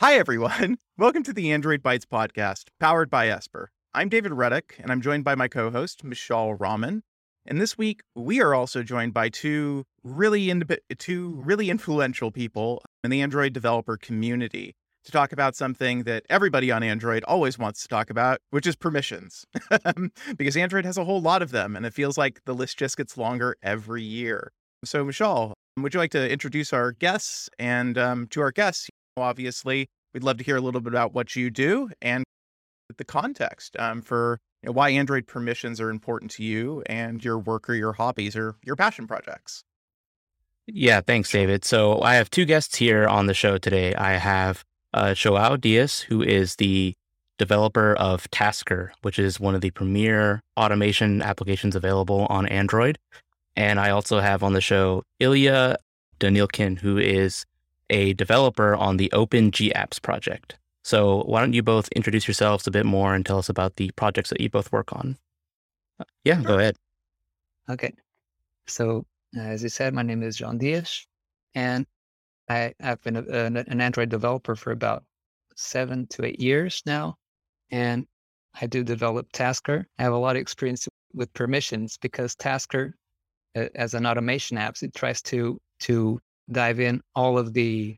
Hi, everyone. Welcome to the Android Bytes podcast, powered by Esper. I'm David Ruddock, and I'm joined by my co-host, Mishaal Rahman. And this week, we are also joined by two really influential people in the Android developer community to talk about something that everybody on Android always wants to talk about, which is permissions, because Android has a whole lot of them, and it feels like the list just gets longer every year. So, Mishaal, would you like to introduce our guests? And to our guests, obviously, we'd love to hear a little bit about what you do and the context for why Android permissions are important to you and your work or your hobbies or your passion projects. Yeah, thanks, David. So I have two guests here on the show today. I have João Dias, who is the developer of Tasker, which is one of the premier automation applications available on Android. And I also have on the show Ilya Danilkin, who is a developer on the Open GApps project. So why don't you both introduce yourselves a bit more and tell us about the projects that you both work on? Yeah, sure. Go ahead. Okay. So as you said, my name is João Dias, and I've been an Android developer for about 7 to 8 years now. And I do develop Tasker. I have a lot of experience with permissions because Tasker, as an automation app, it tries to dive in all of the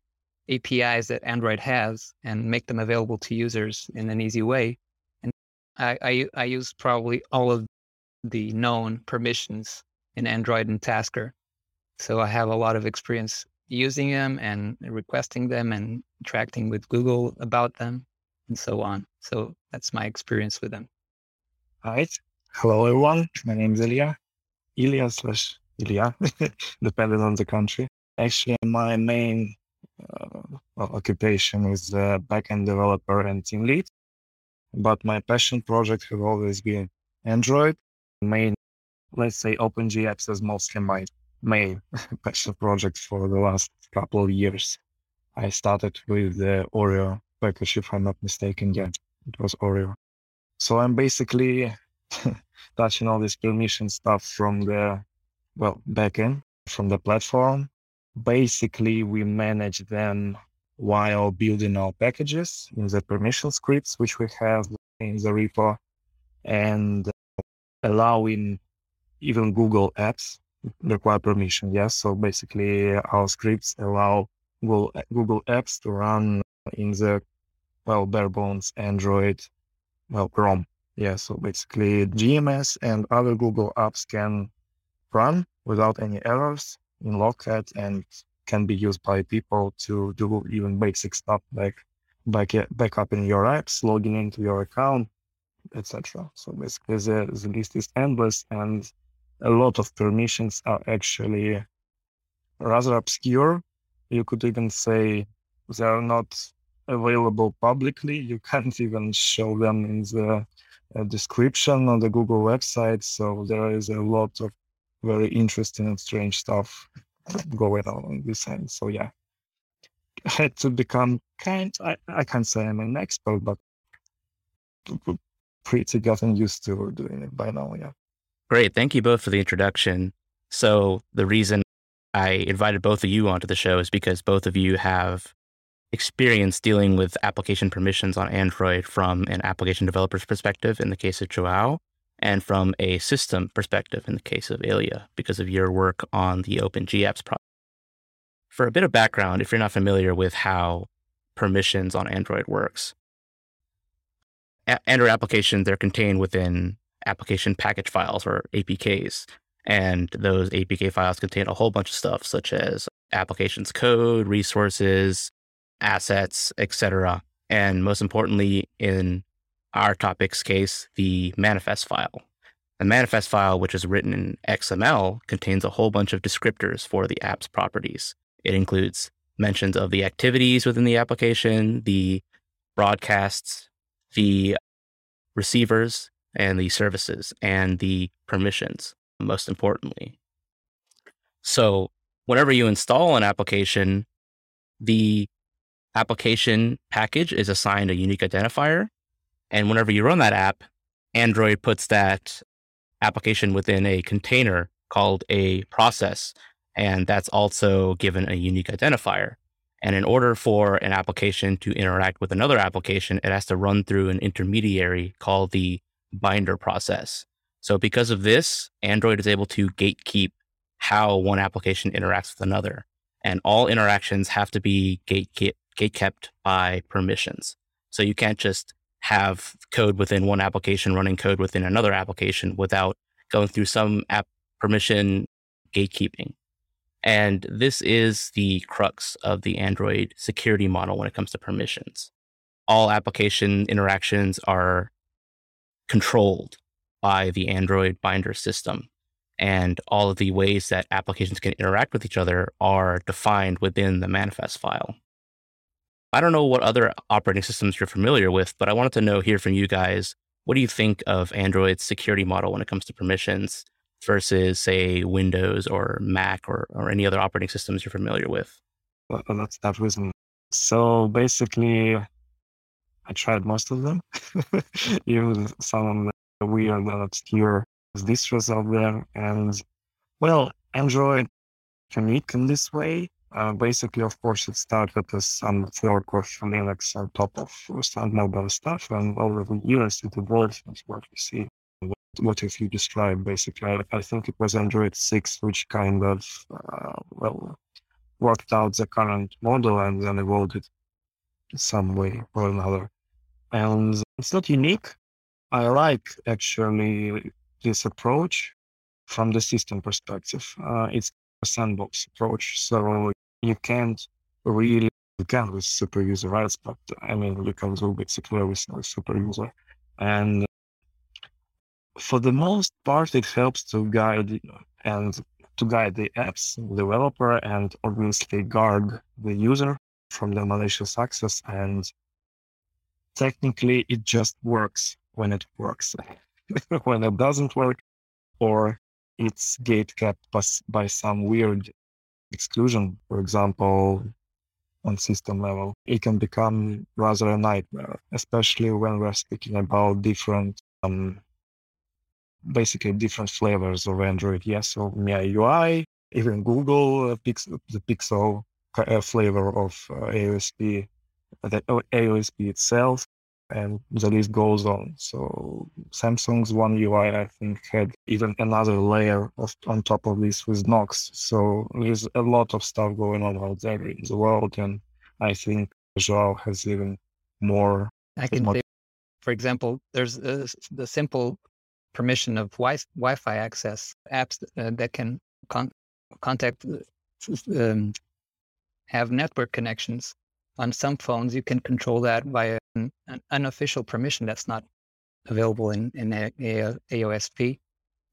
APIs that Android has and make them available to users in an easy way. And I use probably all of the known permissions in Android and Tasker. So I have a lot of experience using them and requesting them and interacting with Google about them and so on. So that's my experience with them. All right. Hello, everyone. My name is Ilya. Ilya/Ilya, depending on the country. Actually, my main occupation is backend developer and team lead, but my passion project have always been Android. Main, let's say, Open GApps is mostly my main passion project for the last couple of years. I started with the Oreo package, if I'm not mistaken. Yeah, it was Oreo. So I'm basically touching all this permission stuff from the backend, from the platform. Basically, we manage them while building our packages in the permission scripts, which we have in the repo, and allowing even Google apps require permission. Yes. So basically, our scripts allow Google apps to run in the, bare bones Android, ROM. Yeah. So basically, GMS and other Google apps can run without any errors in Logcat and can be used by people to do even basic stuff like backup in your apps, logging into your account, etc. So basically the list is endless, and a lot of permissions are actually rather obscure. You could even say they are not available publicly. You can't even show them in the description on the Google website. So there is a lot of very interesting and strange stuff going on this end. So yeah, I had to become I can't say I'm an expert, but pretty gotten used to doing it by now, yeah. Great, thank you both for the introduction. So the reason I invited both of you onto the show is because both of you have experience dealing with application permissions on Android from an application developer's perspective in the case of João, and from a system perspective in the case of Ilya, because of your work on the Open GApps project. For a bit of background, if you're not familiar with how permissions on Android works, Android applications, they're contained within application package files, or APKs, and those APK files contain a whole bunch of stuff, such as applications code, resources, assets, etc. And most importantly, in our topic's case, the manifest file. The manifest file, which is written in XML, contains a whole bunch of descriptors for the app's properties. It includes mentions of the activities within the application, the broadcasts, the receivers, and the services, and the permissions, most importantly. So whenever you install an application, the application package is assigned a unique identifier. And whenever you run that app, Android puts that application within a container called a process, and that's also given a unique identifier. And in order for an application to interact with another application, it has to run through an intermediary called the binder process. So because of this, Android is able to gatekeep how one application interacts with another. And all interactions have to be gatekept by permissions. So you can't just have code within one application running code within another application without going through some app permission gatekeeping. And this is the crux of the Android security model when it comes to permissions. All application interactions are controlled by the Android binder system. And all of the ways that applications can interact with each other are defined within the manifest file. I don't know what other operating systems you're familiar with, but I wanted to know here from you guys, what do you think of Android's security model when it comes to permissions versus, say, Windows or Mac or any other operating systems you're familiar with? Well, let's start with them. So basically, I tried most of them, even some of the weird and obscure. This was out there, and well, Android can work in this way. Basically, of course, it started as some fork of Linux on top of some mobile stuff, and over the years it evolved into what you see. What if you describe basically? I think it was Android 6, which kind of worked out the current model and then evolved it some way or another. And it's not unique. I like actually this approach from the system perspective. It's a sandbox approach, so you can't really, you can with super user rights, but I mean, you can do bit secure with super user. And for the most part, it helps to guide the apps developer and obviously guard the user from the malicious access. And technically, it just works when it works. When it doesn't work, or it's gatekept by some weird exclusion, for example, on system level, it can become rather a nightmare, especially when we're speaking about different, basically different flavors of Android. Yes, so MIUI, even Google, the Pixel flavor of AOSP, the AOSP itself. And the list goes on. So Samsung's One UI, I think, had even another layer on top of this with Knox. So there's a lot of stuff going on out there in the world. And I think João has even more. I can say, for example, there's the simple permission of Wi-Fi access apps that can contact, have network connections. On some phones, you can control that via an unofficial permission that's not available in AOSP.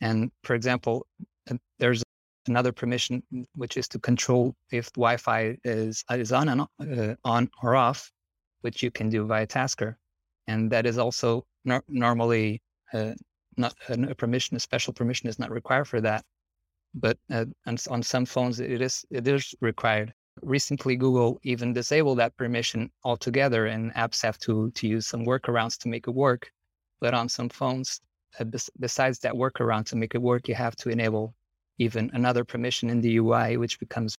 And for example, there's another permission, which is to control if Wi-Fi is on or off, which you can do via Tasker. And that is also normally not a permission, a special permission is not required for that. But on some phones, it is required. Recently, Google even disabled that permission altogether, and apps have to use some workarounds to make it work. But on some phones, besides that workaround to make it work, you have to enable even another permission in the UI, which becomes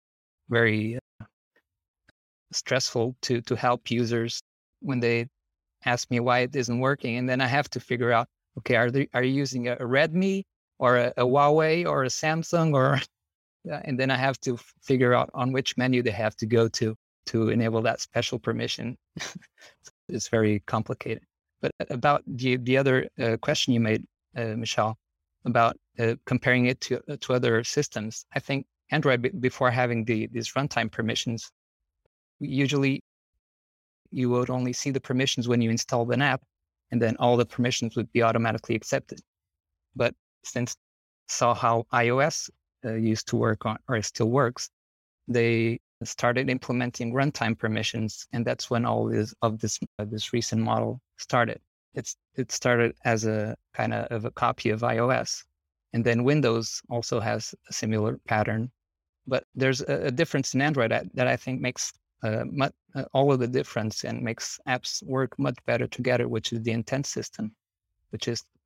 very stressful to help users when they ask me why it isn't working. And then I have to figure out, okay, are you using a Redmi or a Huawei or a Samsung or... And then I have to figure out on which menu they have to go to enable that special permission. It's very complicated. But about the other question you made, Mishaal, about comparing it to other systems, I think Android, before having these runtime permissions, usually you would only see the permissions when you installed an app, and then all the permissions would be automatically accepted. But since saw how iOS used to work on, or it still works, they started implementing runtime permissions, and that's when all this recent model started. It started as a kind of a copy of iOS, and then Windows also has a similar pattern. But there's a difference in Android that I think makes all of the difference and makes apps work much better together, which is the intent system,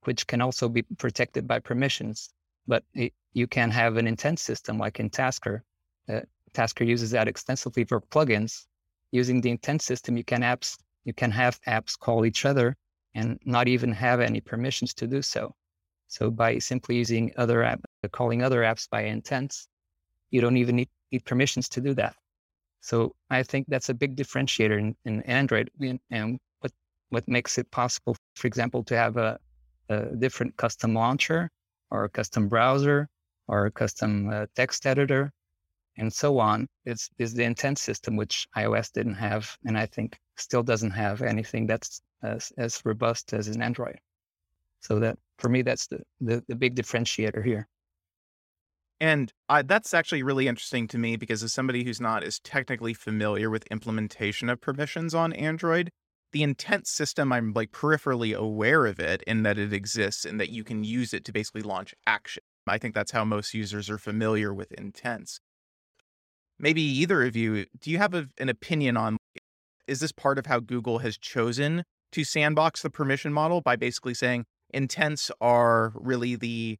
which can also be protected by permissions. But you can have an intent system like in Tasker. Tasker uses that extensively for plugins, using the intent system, you can have apps call each other and not even have any permissions to do so. So by simply using other app, calling other apps by intents, you don't even need permissions to do that. So I think that's a big differentiator in Android, and what makes it possible, for example, to have a different custom launcher or a custom browser or a custom text editor and so on. It's the intent system, which iOS didn't have, and I think still doesn't have anything that's as robust as in Android. So that, for me, that's the big differentiator here. And that's actually really interesting to me, because as somebody who's not as technically familiar with implementation of permissions on Android, the intent system, I'm like peripherally aware of it and that it exists and that you can use it to basically launch action. I think that's how most users are familiar with intents. Maybe either of you, do you have an opinion on, is this part of how Google has chosen to sandbox the permission model by basically saying intents are really the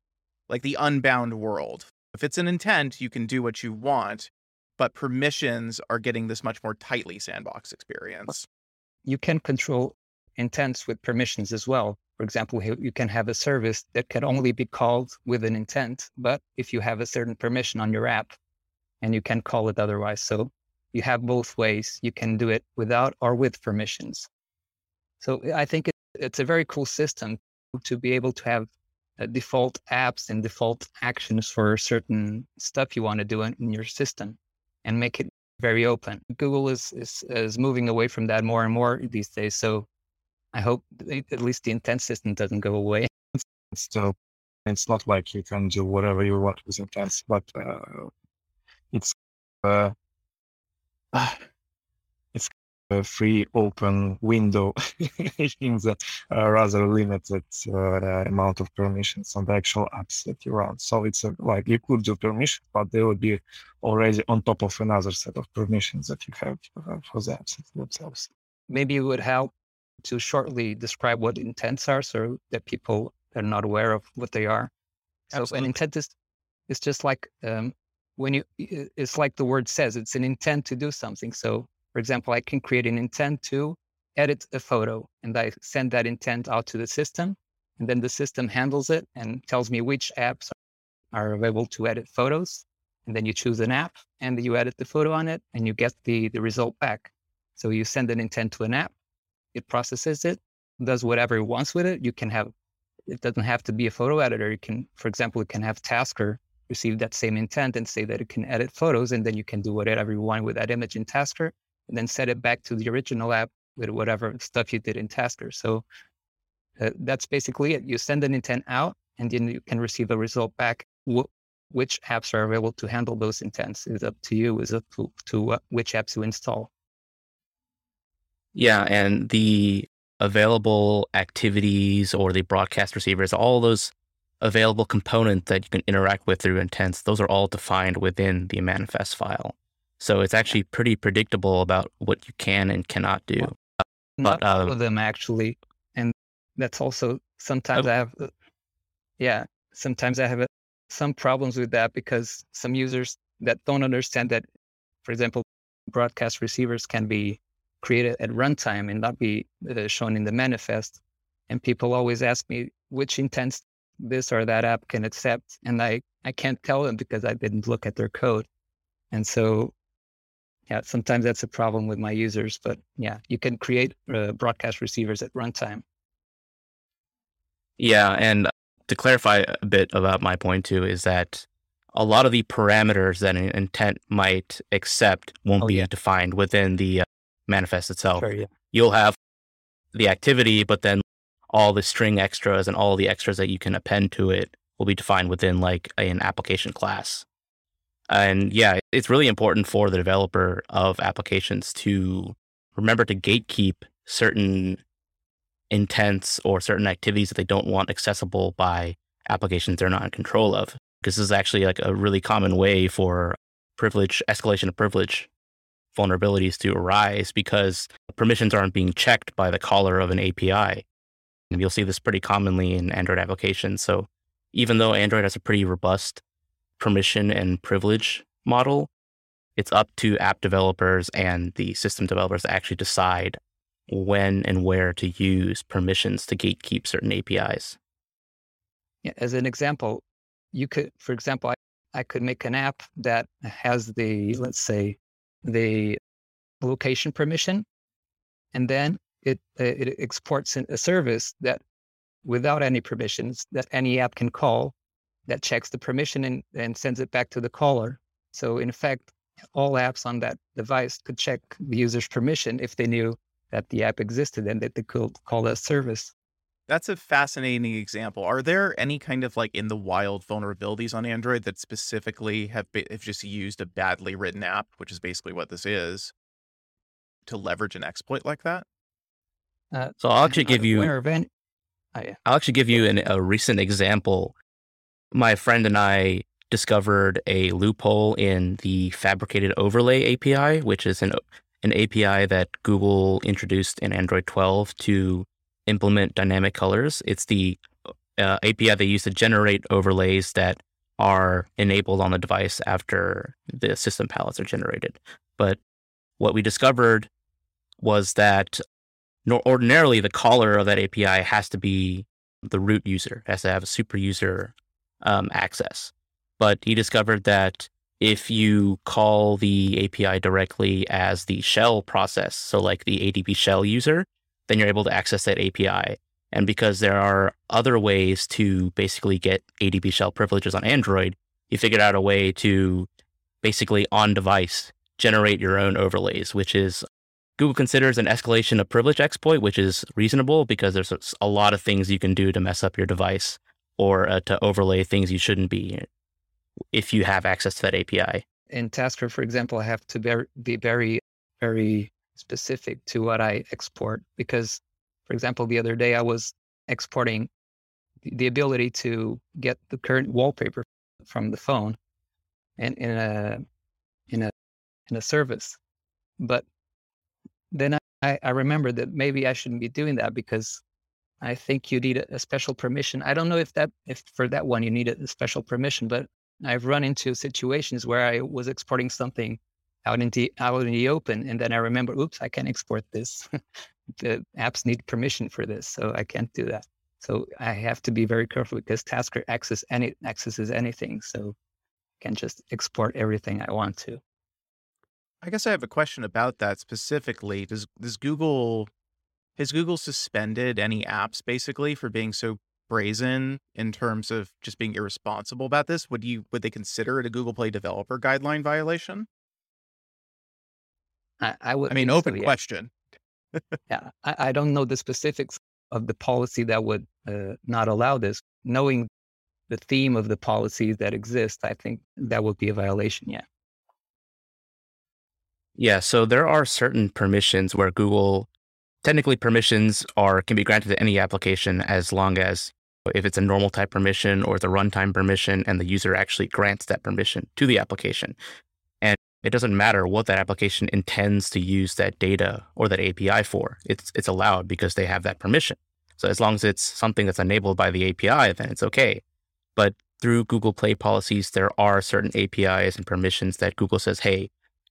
unbound world? If it's an intent, you can do what you want, but permissions are getting this much more tightly sandbox experience. You can control intents with permissions as well. For example, you can have a service that can only be called with an intent, but if you have a certain permission on your app, and you can call it otherwise. So you have both ways. You can do it without or with permissions. So I think it's a very cool system to be able to have default apps and default actions for certain stuff you want to do in your system and make it very open. Google is moving away from that more and more these days. So I hope at least the intent system doesn't go away. So it's not like you can do whatever you want with intents, but it's a free open window in the rather limited amount of permissions on the actual apps that you run. So it's like you could do permissions, but they would be already on top of another set of permissions that you have for the apps themselves. Maybe it would help to shortly describe what intents are so that people are not aware of what they are. So an intent is just like... it's like the word says, it's an intent to do something. So for example, I can create an intent to edit a photo, and I send that intent out to the system, and then the system handles it and tells me which apps are available to edit photos. And then you choose an app and you edit the photo on it and you get the result back. So you send an intent to an app, it processes it, does whatever it wants with it. It doesn't have to be a photo editor. For example, it can have Tasker receive that same intent and say that it can edit photos, and then you can do whatever you want with that image in Tasker, and then set it back to the original app with whatever stuff you did in Tasker. So that's basically it. You send an intent out, and then you can receive a result back. Which apps are available to handle those intents is up to you, is up to which apps you install. Yeah, and the available activities or the broadcast receivers, all those available component that you can interact with through intents, those are all defined within the manifest file. So it's actually pretty predictable about what you can and cannot do. Well, but all of them actually, and that's also sometimes I have some problems with that, because some users that don't understand that, for example, broadcast receivers can be created at runtime and not be shown in the manifest. And people always ask me which intents this or that app can accept, and I can't tell them because I didn't look at their code. And so, yeah, sometimes that's a problem with my users, but yeah, you can create broadcast receivers at runtime. Yeah, and to clarify a bit about my point too, is that a lot of the parameters that an intent might accept won't be defined within the manifest itself. Sure, yeah. You'll have the activity, but then all the string extras and all the extras that you can append to it will be defined within like an application class. And yeah, it's really important for the developer of applications to remember to gatekeep certain intents or certain activities that they don't want accessible by applications they're not in control of. Because this is actually like a really common way for escalation of privilege vulnerabilities to arise, because permissions aren't being checked by the caller of an API. And you'll see this pretty commonly in Android applications. So even though Android has a pretty robust permission and privilege model, it's up to app developers and the system developers to actually decide when and where to use permissions to gatekeep certain APIs. Yeah, as an example, you could, for example, I could make an app that has the, let's say, the location permission, and then it exports a service that without any permissions that any app can call, that checks the permission and sends it back to the caller. So in effect, all apps on that device could check the user's permission if they knew that the app existed and that they could call that service. That's a fascinating example. Are there any kind of like in the wild vulnerabilities on Android that specifically have just used a badly written app, which is basically what this is, to leverage an exploit like that? So I'll actually give you a recent example. My friend and I discovered a loophole in the fabricated overlay API, which is an API that Google introduced in Android 12 to implement dynamic colors. It's the API they use to generate overlays that are enabled on the device after the system palettes are generated. But what we discovered was that ordinarily the caller of that API has to be the root user, has to have a super user access. But he discovered that if you call the API directly as the shell process, so like the ADB shell user, then you're able to access that API. And because there are other ways to basically get ADB shell privileges on Android, you figured out a way to basically on-device generate your own overlays, which is Google considers an escalation of privilege exploit, which is reasonable because there's a lot of things you can do to mess up your device or to overlay things you shouldn't be if you have access to that API. In Tasker, for example, I have to be very, very specific to what I export because, for example, the other day I was exporting the ability to get the current wallpaper from the phone and in a service. But then I remembered that maybe I shouldn't be doing that because I think you need a special permission. I don't know if for that one you need a special permission, but I've run into situations where I was exporting something out in the open, and then I remember, oops, I can't export this. The apps need permission for this, so I can't do that. So I have to be very careful because Tasker accesses anything, so I can just export everything I want to. I guess I have a question about that specifically. Has Google suspended any apps basically for being so brazen in terms of just being irresponsible about this? Would they consider it a Google Play developer guideline violation? I mean, open question. Yeah, I don't know the specifics of the policy that would not allow this. Knowing the theme of the policies that exist, I think that would be a violation. Yeah. Yeah, so there are certain permissions where Google, technically permissions can be granted to any application as long as if it's a normal type permission or the runtime permission and the user actually grants that permission to the application. And it doesn't matter what that application intends to use that data or that API for. It's allowed because they have that permission. So as long as it's something that's enabled by the API, then it's okay. But through Google Play policies, there are certain APIs and permissions that Google says, hey,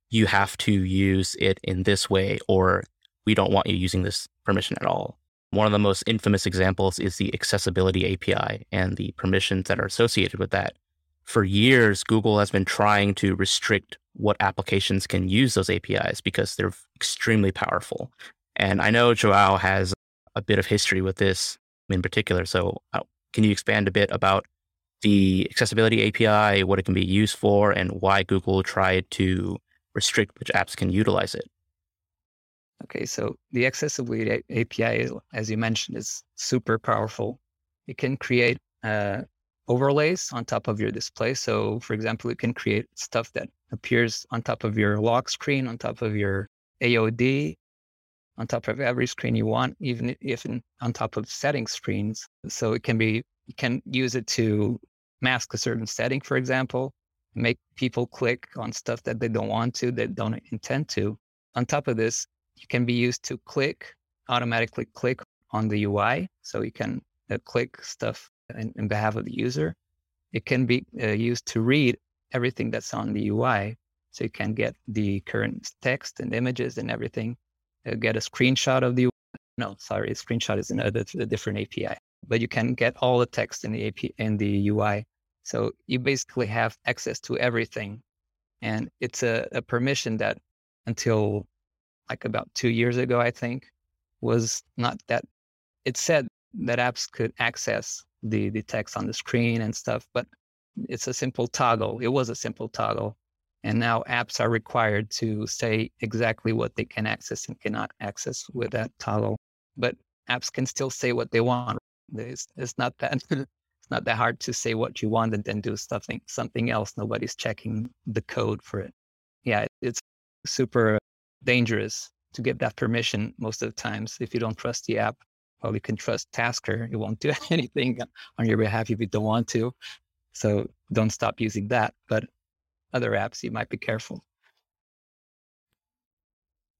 you have to use it in this way, or we don't want you using this permission at all. One of the most infamous examples is the accessibility API and the permissions that are associated with that. For years, Google has been trying to restrict what applications can use those APIs because they're extremely powerful. And I know João has a bit of history with this in particular. So can you expand a bit about the accessibility API, what it can be used for, and why Google tried to restrict which apps can utilize it? Okay, so the accessibility API, as you mentioned, is super powerful. It can create overlays on top of your display. So, for example, it can create stuff that appears on top of your lock screen, on top of your AOD, on top of every screen you want, even on top of setting screens. So you can use it to mask a certain setting, for example. Make people click on stuff that they don't want to, that don't intend to. On top of this, you can be used to automatically click on the UI. So you can click stuff in behalf of the user. It can be used to read everything that's on the UI. So you can get the current text and images and everything. Get a screenshot of the, no, sorry, screenshot is another different API, but you can get all the text in the API and the UI. So you basically have access to everything. And it's a permission that until like about 2 years ago, I think, was not that, it said that apps could access the text on the screen and stuff, but it's a simple toggle. It was a simple toggle. And now apps are required to say exactly what they can access and cannot access with that toggle. But apps can still say what they want. It's not that it's not that hard to say what you want and then do something else. Nobody's checking the code for it. Yeah, it's super dangerous to get that permission most of the times. If you don't trust the app, well, you can trust Tasker. It won't do anything on your behalf if you don't want to. So don't stop using that. But other apps, you might be careful.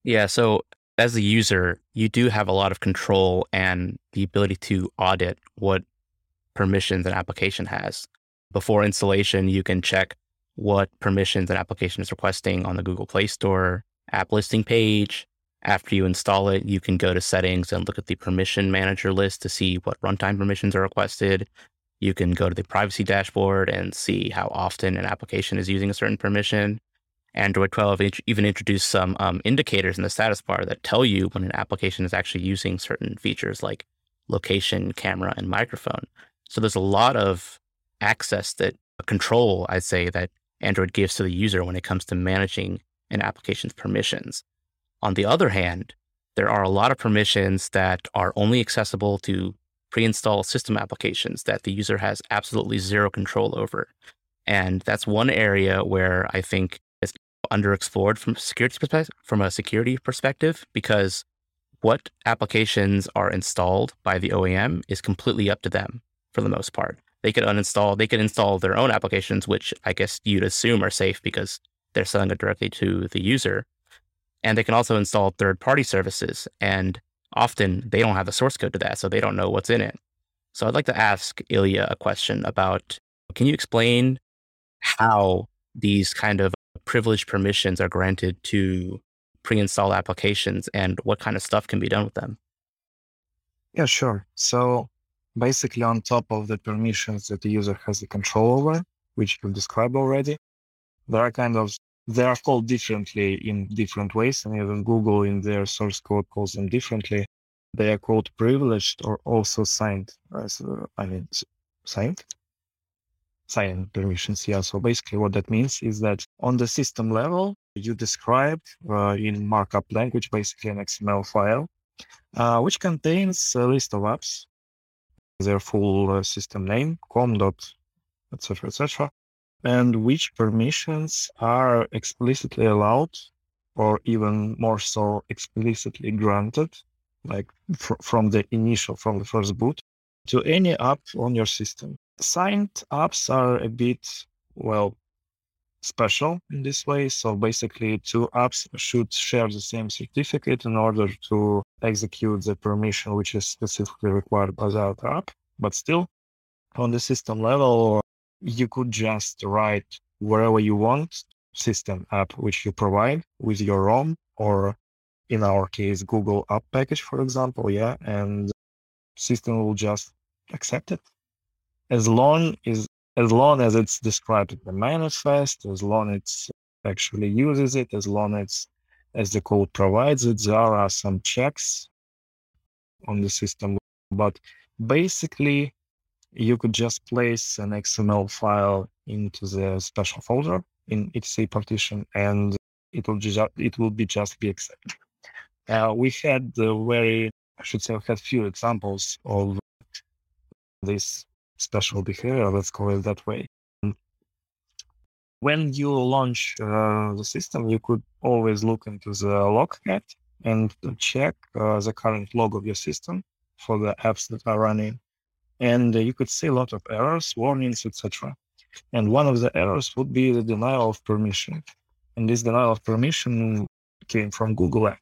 Yeah. So as a user, you do have a lot of control and the ability to audit what permissions an application has. Before installation, you can check what permissions an application is requesting on the Google Play Store app listing page. After you install it, you can go to settings and look at the permission manager list to see what runtime permissions are requested. You can go to the privacy dashboard and see how often an application is using a certain permission. Android 12 even introduced some indicators in the status bar that tell you when an application is actually using certain features like location, camera, and microphone. So there's a lot of access that control, I'd say, that Android gives to the user when it comes to managing an application's permissions. On the other hand, there are a lot of permissions that are only accessible to pre-install system applications that the user has absolutely zero control over. And that's one area where I think it's underexplored from a security perspective, because what applications are installed by the OEM is completely up to them for the most part. They could install their own applications, which I guess you'd assume are safe because they're selling it directly to the user. And they can also install third-party services. And often they don't have the source code to that, so they don't know what's in it. So I'd like to ask Ilya a question about, can you explain how these kind of privileged permissions are granted to pre-install applications and what kind of stuff can be done with them? Yeah, sure. So basically on top of the permissions that the user has the control over, which you described already, they are called differently in different ways, and even Google in their source code calls them differently. They are called privileged or also signed. Signed permissions, yeah. So basically what that means is that on the system level, you described in markup language, basically an XML file, which contains a list of apps, their full system name, com, et cetera, and which permissions are explicitly allowed or even more so explicitly granted, like from the first boot to any app on your system. Signed apps are a bit, special in this way. So basically two apps should share the same certificate in order to execute the permission, which is specifically required by the other app. But still on the system level, you could just write wherever you want system app, which you provide with your ROM, or in our case, Google app package, for example. Yeah. And system will just accept it as long as it's described in the manifest, as long as it actually uses it, as long as the code provides it. There are some checks on the system, but basically you could just place an XML file into the special folder in etc partition, and it will just be accepted. We had few examples of this special behavior, let's call it that way. When you launch the system, you could always look into the Logcat and check the current log of your system for the apps that are running. And you could see a lot of errors, warnings, etc. And one of the errors would be the denial of permission. And this denial of permission came from Google app.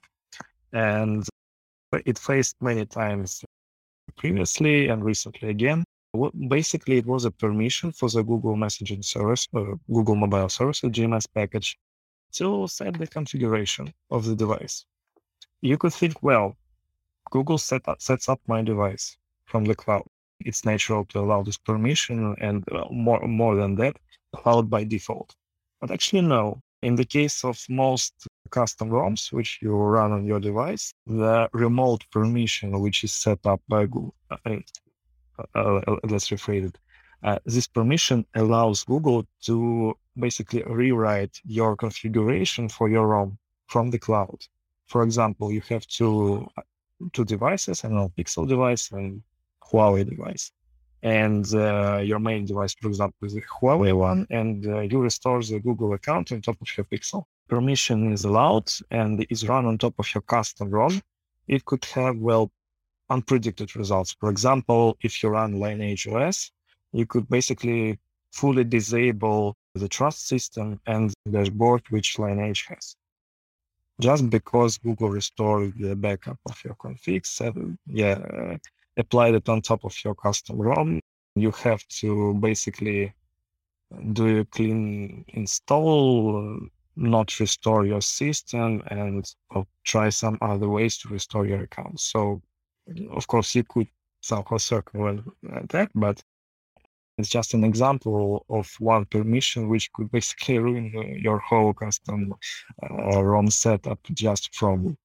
And it faced many times previously and recently again. Basically, it was a permission for the Google messaging service, Google mobile service, a GMS package, to set the configuration of the device. You could think, well, Google sets up my device from the cloud. It's natural to allow this permission and more than that, allowed by default. But actually, no. In the case of most custom ROMs, which you run on your device, the remote permission, which is set up by Google, let's rephrase it. This permission allows Google to basically rewrite your configuration for your ROM from the cloud. For example, you have two devices, an Pixel device and Huawei device. And your main device, for example, is the Huawei one, and you restore the Google account on top of your Pixel. Permission is allowed and is run on top of your custom ROM. It could have, well, unpredicted results. For example, if you run Lineage OS, you could basically fully disable the trust system and the dashboard which Lineage has. Just because Google restored the backup of your config, applied it on top of your custom ROM, you have to basically do a clean install, not restore your system, and try some other ways to restore your account. So, of course, you could somehow circumvent that, but it's just an example of one permission which could basically ruin your whole custom ROM setup just from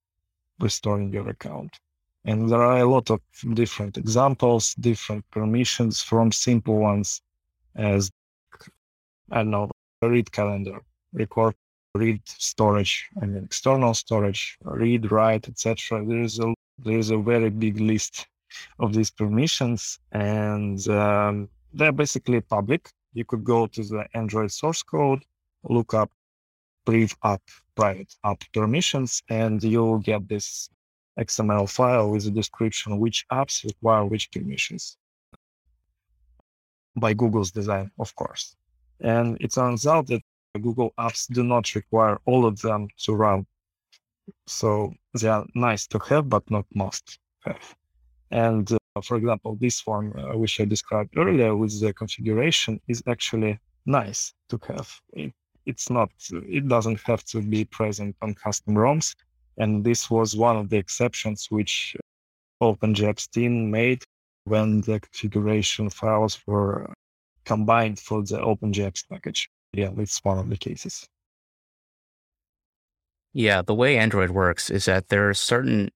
restoring your account. And there are a lot of different examples, different permissions, from simple ones as, read calendar, record, read storage, external storage, read, write, etc. There is a very big list of these permissions, and they're basically public. You could go to the Android source code, look up PrivApp, private app permissions, and you'll get this XML file with a description which apps require which permissions by Google's design, of course. And it turns out that Google apps do not require all of them to run. So they are nice to have, but not must have. And for example, this one, which I described earlier with the configuration, is actually nice to have. It doesn't have to be present on custom ROMs. And this was one of the exceptions which Open GApps team made when the configuration files were combined for the Open GApps package. Yeah, it's one of the cases. Yeah, the way Android works is that there are certain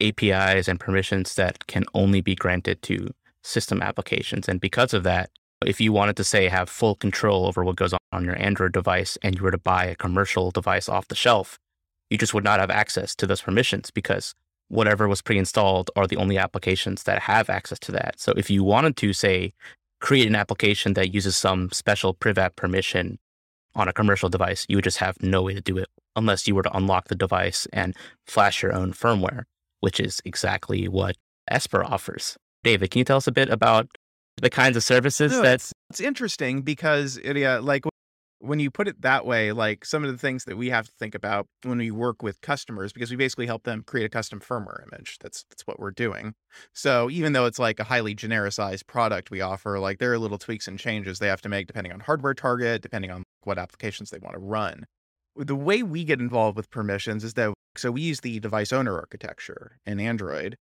APIs and permissions that can only be granted to system applications. And because of that, if you wanted to, say, have full control over what goes on your Android device and you were to buy a commercial device off the shelf, you just would not have access to those permissions because whatever was pre-installed are the only applications that have access to that. So if you wanted to, say, create an application that uses some special PrivApp permission on a commercial device, you would just have no way to do it unless you were to unlock the device and flash your own firmware, which is exactly what Esper offers. David, can you tell us a bit about the kinds of services It's interesting because, Ilya, when you put it that way, some of the things that we have to think about when we work with customers, because we basically help them create a custom firmware image. That's what we're doing. So even though it's a highly genericized product we offer, there are little tweaks and changes they have to make depending on hardware target, depending on what applications they want to run. The way we get involved with permissions is that, so we use the device owner architecture in Android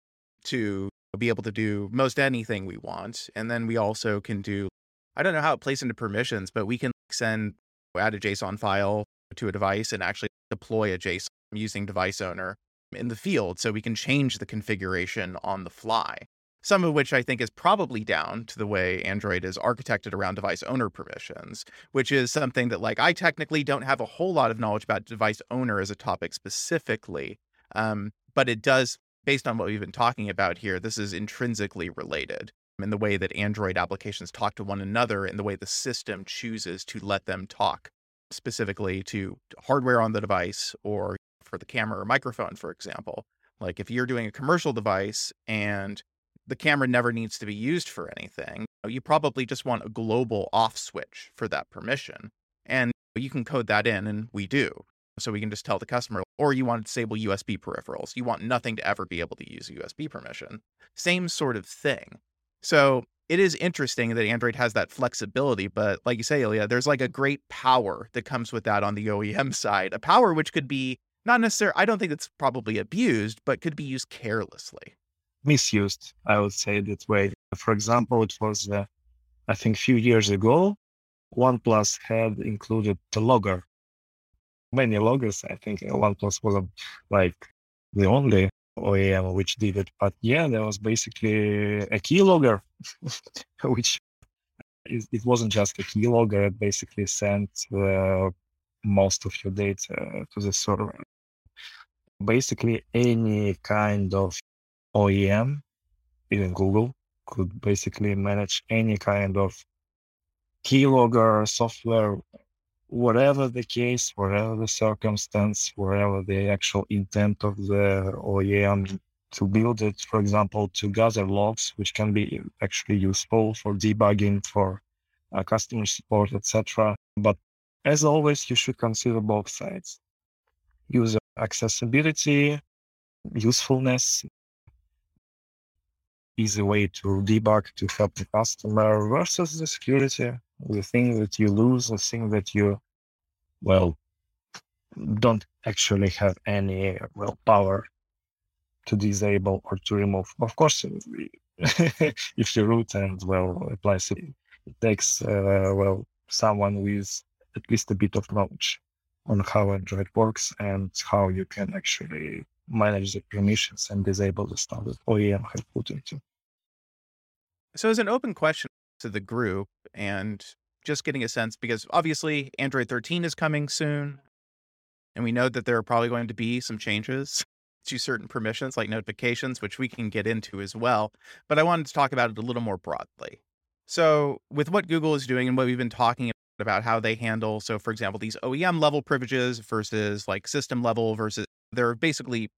to be able to do most anything we want. And then we also can do, I don't know how it plays into permissions, but we can send, add a JSON file to a device and actually deploy a JSON using device owner in the field, so we can change the configuration on the fly, some of which I think is probably down to the way Android is architected around device owner permissions, which is something that I technically don't have a whole lot of knowledge about device owner as a topic specifically, but it does, based on what we've been talking about here, this is intrinsically related in the way that Android applications talk to one another and the way the system chooses to let them talk specifically to hardware on the device or for the camera or microphone, for example. If you're doing a commercial device and the camera never needs to be used for anything, you probably just want a global off switch for that permission. And you can code that in, and we do. So we can just tell the customer, or you want to disable USB peripherals. You want nothing to ever be able to use a USB permission. Same sort of thing. So it is interesting that Android has that flexibility, but like you say, Ilya, there's like a great power that comes with that on the OEM side, a power which could be not necessarily, I don't think it's probably abused, but could be used carelessly. Misused, I would say it that way. For example, it was, I think, a few years ago, OnePlus had included the logger. Many loggers, I think OnePlus was like the only OEM which did it. But yeah, there was basically a keylogger, which it wasn't just a keylogger. It basically sent most of your data to the server. Basically, any kind of OEM, even Google, could basically manage any kind of keylogger software, whatever the case, whatever the circumstance, whatever the actual intent of the OEM to build it, for example, to gather logs, which can be actually useful for debugging, for customer support, etc. But as always, you should consider both sides. User accessibility, usefulness, easy way to debug, to help the customer versus the security, the thing that you lose, the thing that you, well, don't actually have any, well, power to disable or to remove. Of course, if you root and, well, apply, it takes, well, someone with at least a bit of knowledge on how Android works and how you can actually manage the permissions and disable the stuff that OEM have put into. So as an open question to the group and just getting a sense, because obviously Android 13 is coming soon and we know that there are probably going to be some changes to certain permissions like notifications, which we can get into as well. But I wanted to talk about it a little more broadly. So with what Google is doing and what we've been talking about how they handle, so for example, these OEM level privileges versus like system level versus, there are basically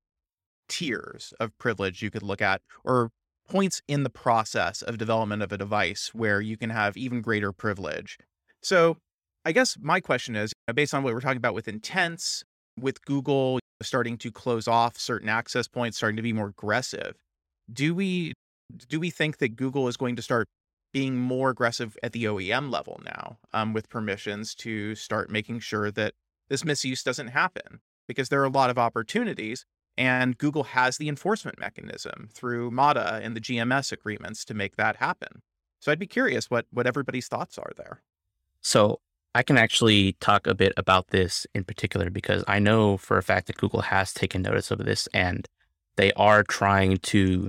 tiers of privilege you could look at or points in the process of development of a device where you can have even greater privilege. So I guess my question is, based on what we're talking about with intents, with Google starting to close off certain access points, starting to be more aggressive, do we think that Google is going to start being more aggressive at the OEM level now with permissions to start making sure that this misuse doesn't happen? Because there are a lot of opportunities and Google has the enforcement mechanism through MADA and the GMS agreements to make that happen. So I'd be curious what everybody's thoughts are there. So I can actually talk a bit about this in particular, because I know for a fact that Google has taken notice of this and they are trying to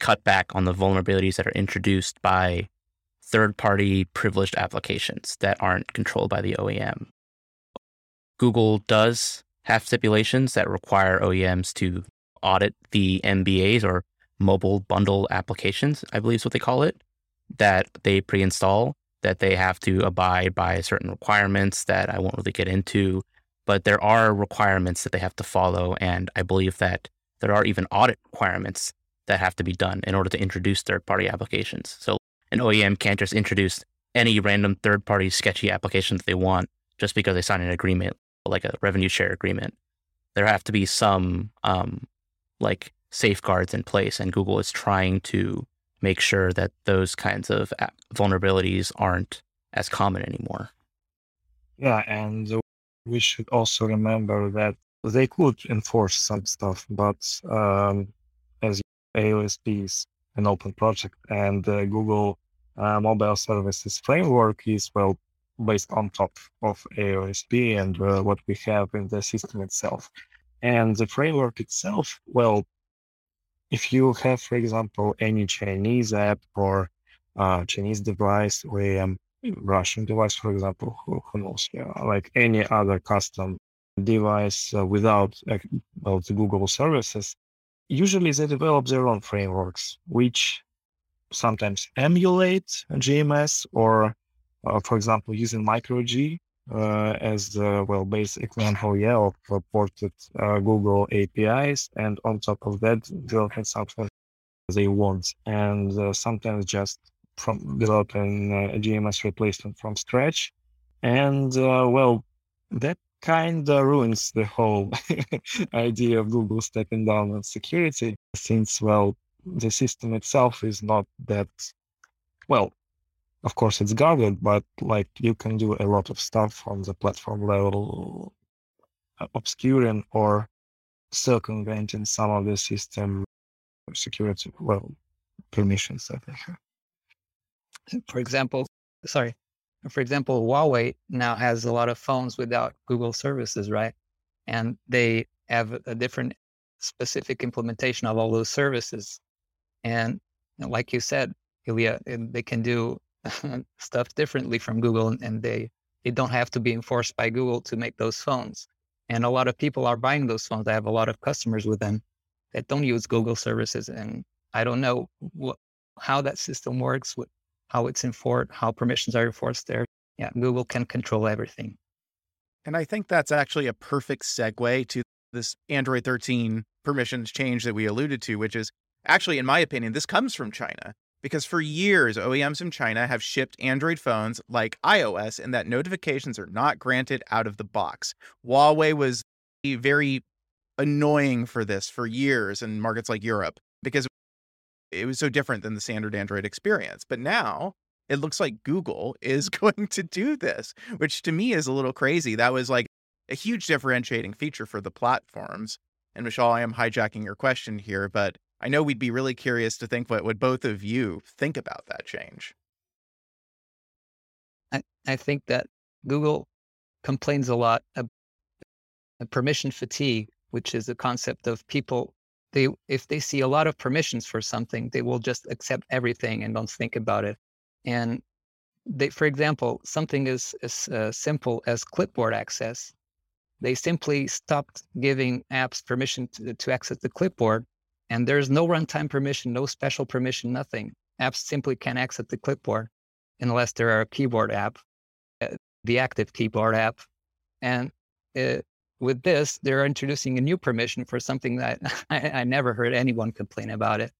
cut back on the vulnerabilities that are introduced by third-party privileged applications that aren't controlled by the OEM. Google does have stipulations that require OEMs to audit the MBAs or mobile bundle applications, I believe is what they call it, that they pre-install, that they have to abide by certain requirements that I won't really get into, but there are requirements that they have to follow. And I believe that there are even audit requirements that have to be done in order to introduce third-party applications. So an OEM can't just introduce any random third-party sketchy application that they want just because they sign an agreement, like a revenue share agreement. There have to be some like safeguards in place, and Google is trying to make sure that those kinds of vulnerabilities aren't as common anymore. Yeah, and we should also remember that they could enforce some stuff, but as AOSP is an open project, and Google Mobile Services Framework is, well, based on top of AOSP and what we have in the system itself. And the framework itself, well, if you have, for example, any Chinese app or Chinese device, or Russian device, for example, who knows, yeah, like any other custom device without the Google services, usually they develop their own frameworks, which sometimes emulate GMS or for example, using microG as the base example, of ported Google APIs, and on top of that, developing something they want, and sometimes just from developing a GMS replacement from scratch, and that kind of ruins the whole idea of Google stepping down on security, since the system itself is not that well, of course it's guarded, but like you can do a lot of stuff on the platform level, obscuring or circumventing some of the system security, well, permissions. For example, Huawei now has a lot of phones without Google services, right? And they have a different specific implementation of all those services. And like you said, Ilya, they can do stuff differently from Google, and they don't have to be enforced by Google to make those phones. And a lot of people are buying those phones. I have a lot of customers with them that don't use Google services. And I don't know how that system works, how it's enforced, how permissions are enforced there. Yeah, Google can control everything. And I think that's actually a perfect segue to this Android 13 permissions change that we alluded to, which is actually, in my opinion, this comes from China, because for years, OEMs in China have shipped Android phones like iOS and that notifications are not granted out of the box. Huawei was very annoying for this for years in markets like Europe, because it was so different than the standard Android experience. But now it looks like Google is going to do this, which to me is a little crazy. That was like a huge differentiating feature for the platforms. And Mishaal, I am hijacking your question here, but I know we'd be really curious to think what would both of you think about that change. I think that Google complains a lot about permission fatigue, which is a concept of people. If they see a lot of permissions for something, they will just accept everything and don't think about it. And they, for example, something as simple as clipboard access, they simply stopped giving apps permission to access the clipboard, and there's no runtime permission, no special permission, nothing. Apps simply can't access the clipboard unless there are a keyboard app, the active keyboard app. And with this, they're introducing a new permission for something that I never heard anyone complain about it.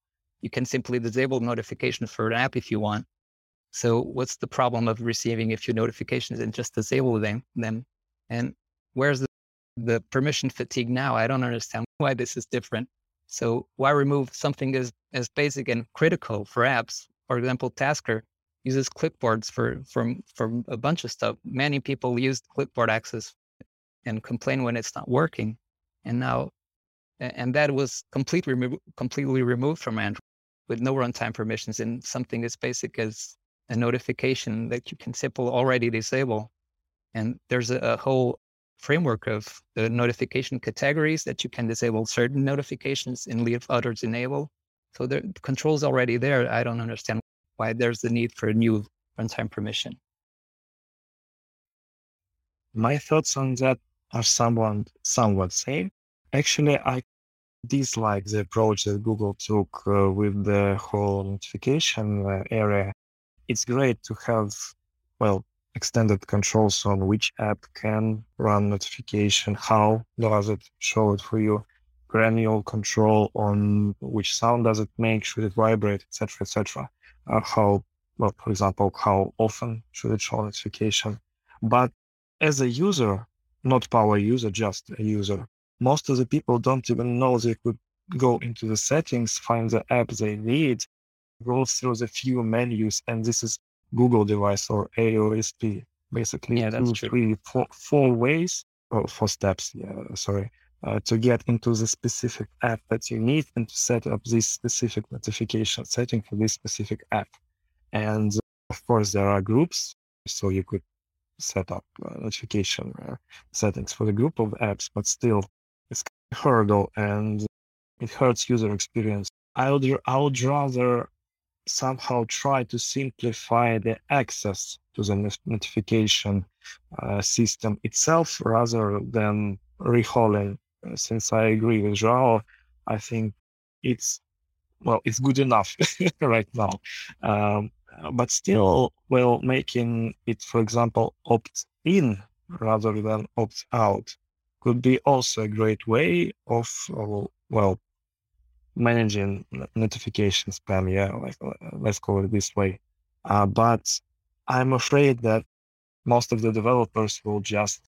You can simply disable notifications for an app if you want. So what's the problem of receiving a few notifications and just disable them? And where's the permission fatigue now? I don't understand why this is different. So why remove something as basic and critical for apps? For example, Tasker uses clipboards for a bunch of stuff. Many people use clipboard access and complain when it's not working. And that was completely removed from Android with no runtime permissions, and something as basic as a notification that you can simply already disable. And there's a whole framework of the notification categories that you can disable certain notifications and leave others enable. So the control's already there. I don't understand why there's the need for a new runtime permission. My thoughts on that are somewhat same. Actually, I dislike the approach that Google took with the whole notification area. It's great to have, well, extended controls on which app can run notification, how does it show it for you, granular control on which sound does it make, should it vibrate, etc., etc. How, well, for example, how often should it show notification. But as a user, not power user, just a user, most of the people don't even know they could go into the settings, find the app they need, go through the few menus, and this is Google device or AOSP, basically, yeah, that's 2, 3, 4 ways, or 4 steps, to get into the specific app that you need and to set up this specific notification setting for this specific app. And of course, there are groups, so you could set up notification settings for the group of apps, but still it's a hurdle and it hurts user experience. I would rather somehow try to simplify the access to the notification system itself rather than rehauling. Since I agree with João, I think it's good enough right now. But still, well, making it, for example, opt-in rather than opt-out could be also a great way of, well, managing notification spam, let's call it this way. But I'm afraid that most of the developers will just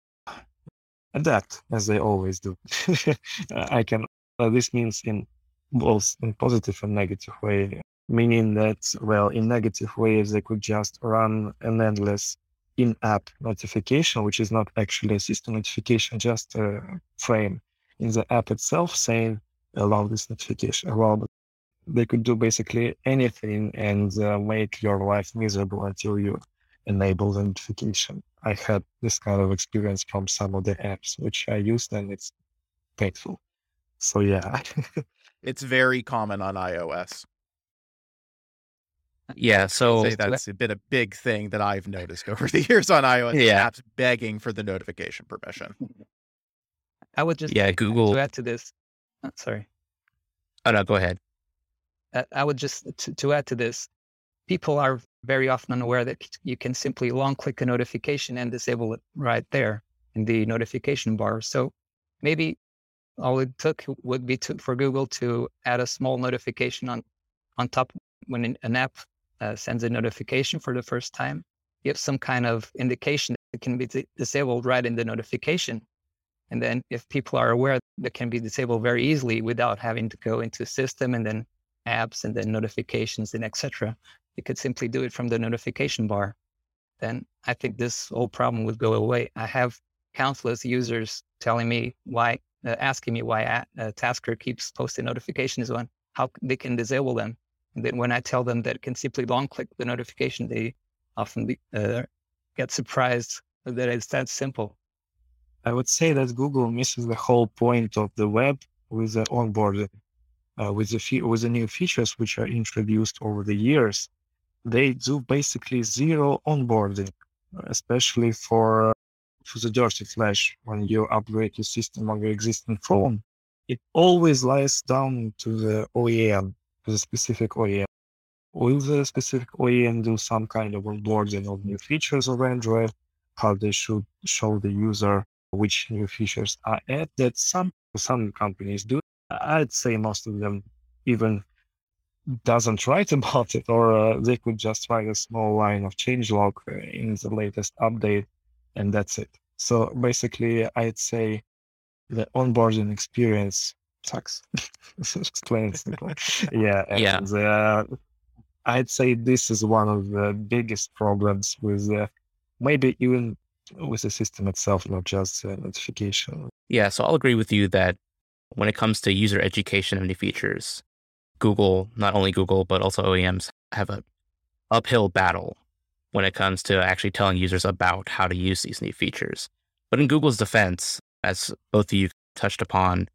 adapt as they always do. This means in both in positive and negative way. meaning that, well, in negative ways, they could just run an endless in-app notification, which is not actually a system notification, just a frame in the app itself saying, allow this notification, allow. They could do basically anything and make your life miserable until you enable the notification. I had this kind of experience from some of the apps which I used, and it's painful. So yeah. It's very common on iOS. Yeah, so that's been a big thing that I've noticed over the years on iOS, yeah. Apps begging for the notification permission. I would just Google to add to this. Oh, sorry. Oh no, go ahead. I would just to add to this. People are very often unaware that you can simply long click a notification and disable it right there in the notification bar. So maybe all it took would be for Google to add a small notification on top when an app sends a notification for the first time. You have some kind of indication that it can be disabled right in the notification. And then if people are aware, that can be disabled very easily without having to go into system and then apps and then notifications and etc. You could simply do it from the notification bar. Then I think this whole problem would go away. I have countless users telling me why, asking me why Tasker keeps posting notifications on how they can disable them. And then when I tell them that it can simply long click the notification, they often get surprised that it's that simple. I would say that Google misses the whole point of the web with the onboarding. With the new features which are introduced over the years, they do basically zero onboarding, especially for the dirty flash. When you upgrade your system on your existing phone, it always lies down to the OEM, to the specific OEM. Will the specific OEM do some kind of onboarding of new features of Android? How they should show the user which new features are added? That some companies do. I'd say most of them even doesn't write about it, or they could just write a small line of changelog in the latest update, and that's it. So basically, I'd say the onboarding experience sucks. Explains it. Yeah. And, I'd say this is one of the biggest problems with maybe even with the system itself, not just notification. Yeah. So I'll agree with you that when it comes to user education of new features, Google, not only Google, but also OEMs have an uphill battle when it comes to actually telling users about how to use these new features. But in Google's defense, as both of you touched upon,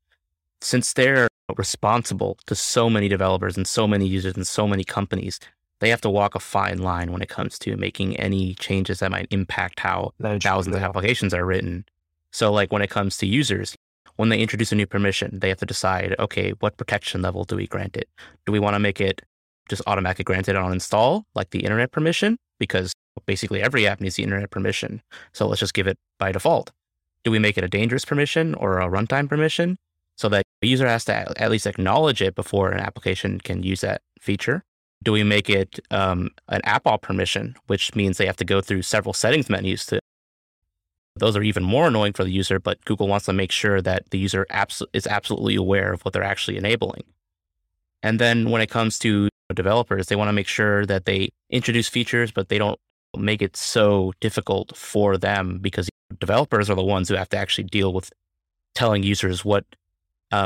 since they're responsible to so many developers and so many users and so many companies, they have to walk a fine line when it comes to making any changes that might impact how thousands of applications are written. So like when it comes to users, when they introduce a new permission, they have to decide, okay, what protection level do we grant it? Do we want to make it just automatically granted on install, like the internet permission? Because basically every app needs the internet permission. So let's just give it by default. Do we make it a dangerous permission or a runtime permission so that a user has to at least acknowledge it before an application can use that feature? Do we make it an app-all permission, which means they have to go through several settings menus to. Those are even more annoying for the user, but Google wants to make sure that the user is absolutely aware of what they're actually enabling. And then when it comes to developers, they want to make sure that they introduce features, but they don't make it so difficult for them, because developers are the ones who have to actually deal with telling users what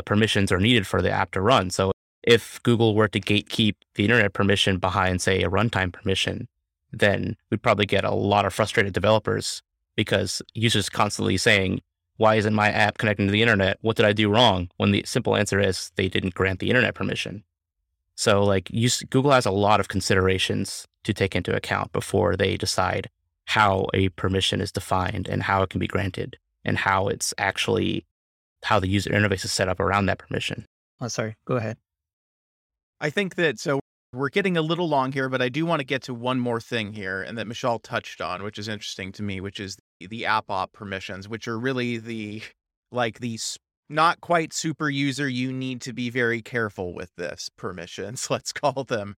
permissions are needed for the app to run. So if Google were to gatekeep the internet permission behind, say, a runtime permission, then we'd probably get a lot of frustrated developers, because users constantly saying, why isn't my app connecting to the internet? What did I do wrong? When the simple answer is they didn't grant the internet permission. So like Google has a lot of considerations to take into account before they decide how a permission is defined and how it can be granted and how it's actually, how the user interface is set up around that permission. Oh, sorry, go ahead. I think that, so we're getting a little long here, but I do want to get to one more thing here, and that Mishaal touched on, which is interesting to me, which is the app-op permissions, which are really the not quite super user, you need to be very careful with this permissions, let's call them.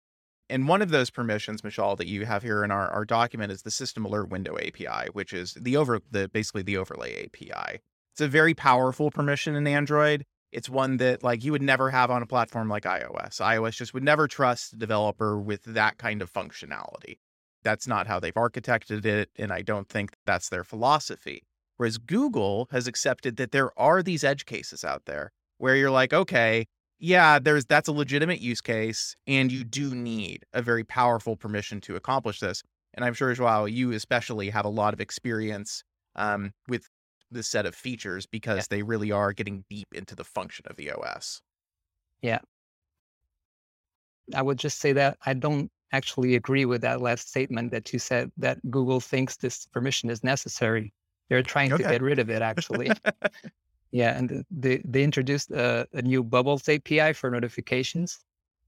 And one of those permissions, Mishaal, that you have here in our document is the System Alert Window API, which is basically the overlay API. It's a very powerful permission in Android. It's one that like you would never have on a platform like iOS. iOS just would never trust a developer with that kind of functionality. That's not how they've architected it, and I don't think that's their philosophy. Whereas Google has accepted that there are these edge cases out there where you're like, okay, yeah, that's a legitimate use case, and you do need a very powerful permission to accomplish this. And I'm sure, João, you especially have a lot of experience with this set of features because they really are getting deep into the function of the OS. Yeah. I would just say that I don't actually agree with that last statement that you said, that Google thinks this permission is necessary. They're trying to get rid of it, actually. And they introduced a new Bubbles API for notifications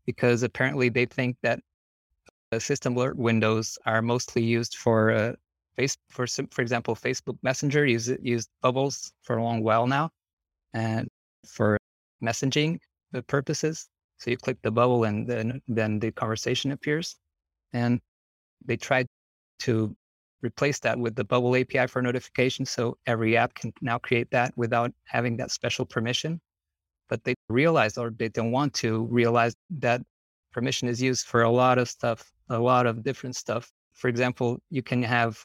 because apparently they think that system alert windows are mostly used for example, Facebook Messenger used Bubbles for a long while now, and for messaging purposes. So you click the bubble and then the conversation appears. And they tried to replace that with the Bubble API for notifications. So every app can now create that without having that special permission. But they realized, or they don't want to realize, that permission is used for a lot of stuff, a lot of different stuff. For example, you can have,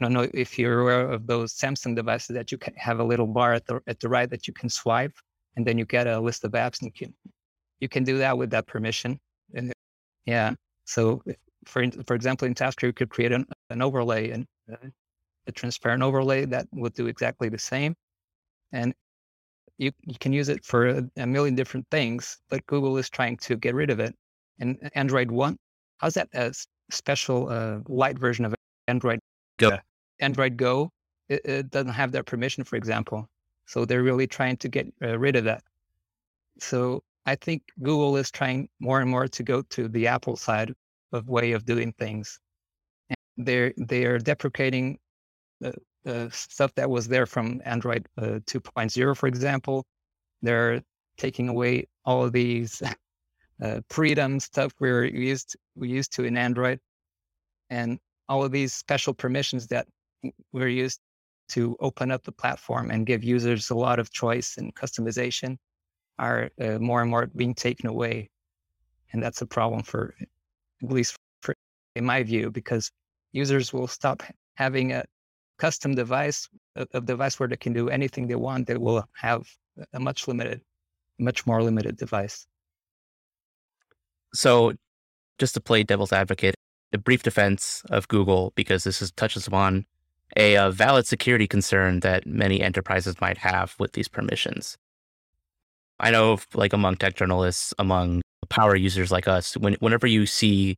I don't know if you're aware of those Samsung devices that you can have a little bar at the right that you can swipe, and then you get a list of apps, and you can do that with that permission. And so for example, in Tasker, you could create an overlay and a transparent overlay that would do exactly the same. And you can use it for a million different things, but Google is trying to get rid of it. And Android One, how's that as special light version of Android Go? Android Go, it doesn't have that permission, for example. So they're really trying to get rid of that. So I think Google is trying more and more to go to the Apple side of way of doing things. And they are deprecating stuff that was there from Android 2.0, for example. They're taking away all of these freedom stuff we used to in Android, and all of these special permissions that we're used to open up the platform and give users a lot of choice and customization are more and more being taken away. And that's a problem for, at least for, in my view, because users will stop having a custom device, a device where they can do anything they want. They will have a much more limited device. So just to play devil's advocate, a brief defense of Google, because touches upon a valid security concern that many enterprises might have with these permissions. I know, like, among tech journalists, among power users like us, whenever you see,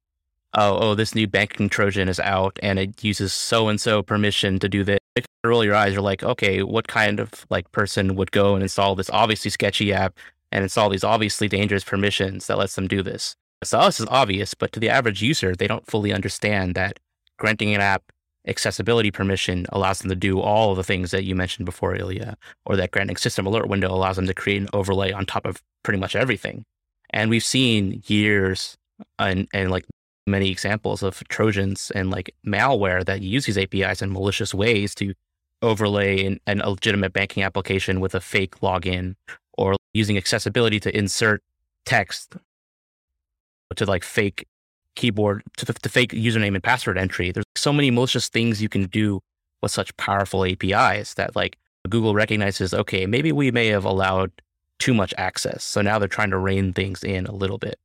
oh, this new banking Trojan is out and it uses so-and-so permission to do this, you roll your eyes, you're like, okay, what kind of like person would go and install this obviously sketchy app and install these obviously dangerous permissions that lets them do this? So us is obvious, but to the average user, they don't fully understand that granting an app accessibility permission allows them to do all of the things that you mentioned before, Ilya, or that granting system alert window allows them to create an overlay on top of pretty much everything. And we've seen years and like many examples of Trojans and like malware that use these APIs in malicious ways to overlay an legitimate banking application with a fake login, or using accessibility to insert text to like fake keyboard, to fake username and password entry. There's so many malicious things you can do with such powerful APIs that like Google recognizes, okay, maybe we may have allowed too much access. So now they're trying to rein things in a little bit.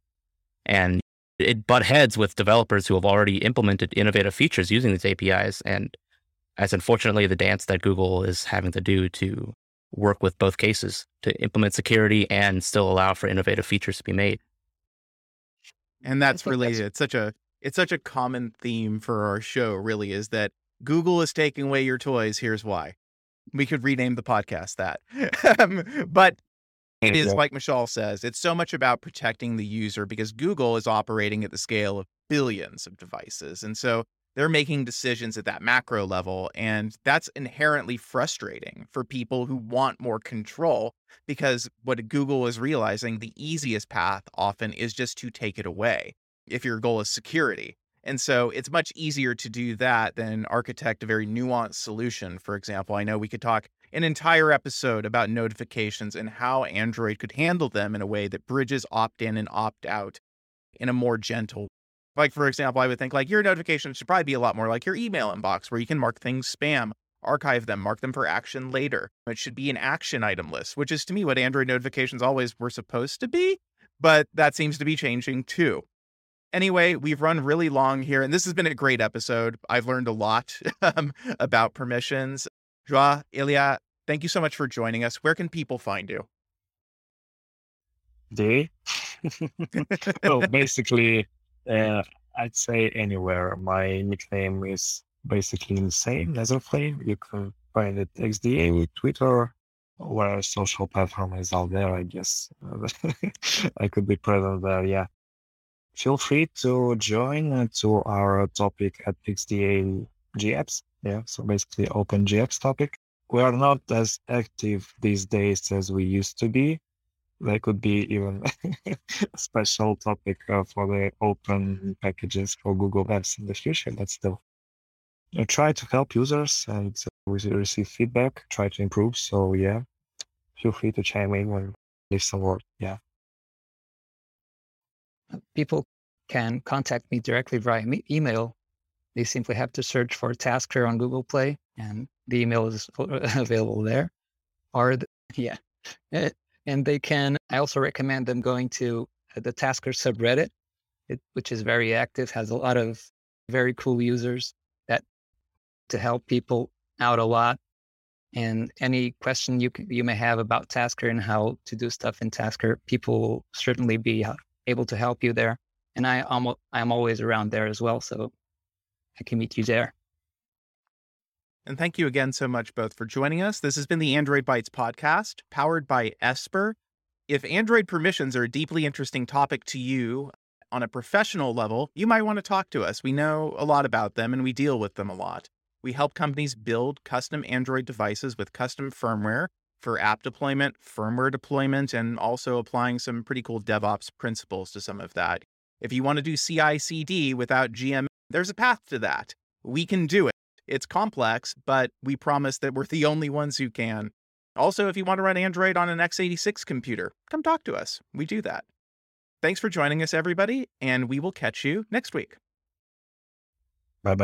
And it butt heads with developers who have already implemented innovative features using these APIs. And that's unfortunately the dance that Google is having to do to work with both cases, to implement security and still allow for innovative features to be made. And that's related. It's such a common theme for our show, really, is that Google is taking away your toys. Here's why. We could rename the podcast that. But it is, like Mishaal says, it's so much about protecting the user, because Google is operating at the scale of billions of devices. And so they're making decisions at that macro level. And that's inherently frustrating for people who want more control, because what Google is realizing, the easiest path often is just to take it away if your goal is security. And so it's much easier to do that than architect a very nuanced solution. For example, I know we could talk an entire episode about notifications and how Android could handle them in a way that bridges opt-in and opt-out in a more gentle way. Like, for example, I would think like your notifications should probably be a lot more like your email inbox, where you can mark things spam, archive them, mark them for action later. It should be an action item list, which is to me what Android notifications always were supposed to be, but that seems to be changing too. Anyway, we've run really long here, and this has been a great episode. I've learned a lot about permissions. João, Ilya, thank you so much for joining us. Where can people find you? They? Well, basically, I'd say anywhere. My nickname is basically the same, Laserflame. You can find it XDA with Twitter, where social platform is out there, I guess. I could be present there, yeah. Feel free to join to our topic at XDA GApps. Yeah, so basically Open GApps topic. We are not as active these days as we used to be. There could be even a special topic for the open packages for Google Apps in the future, but still. I try to help users and we receive feedback, try to improve. So yeah, feel free to chime in and leave some word. Yeah. People can contact me directly via email. They simply have to search for Tasker on Google Play, and the email is available there. And they can, I also recommend them going to the Tasker subreddit, which is very active, has a lot of very cool users that to help people out a lot. And any question you may have about Tasker and how to do stuff in Tasker, people will certainly be able to help you there. And I'm always around there as well, so I can meet you there. And thank you again so much both for joining us. This has been the Android Bytes podcast, powered by Esper. If Android permissions are a deeply interesting topic to you on a professional level, you might want to talk to us. We know a lot about them and we deal with them a lot. We help companies build custom Android devices with custom firmware for app deployment, firmware deployment, and also applying some pretty cool DevOps principles to some of that. If you want to do CI/CD without GMS, there's a path to that. We can do it. It's complex, but we promise that we're the only ones who can. Also, if you want to run Android on an x86 computer, come talk to us. We do that. Thanks for joining us, everybody, and we will catch you next week. Bye-bye.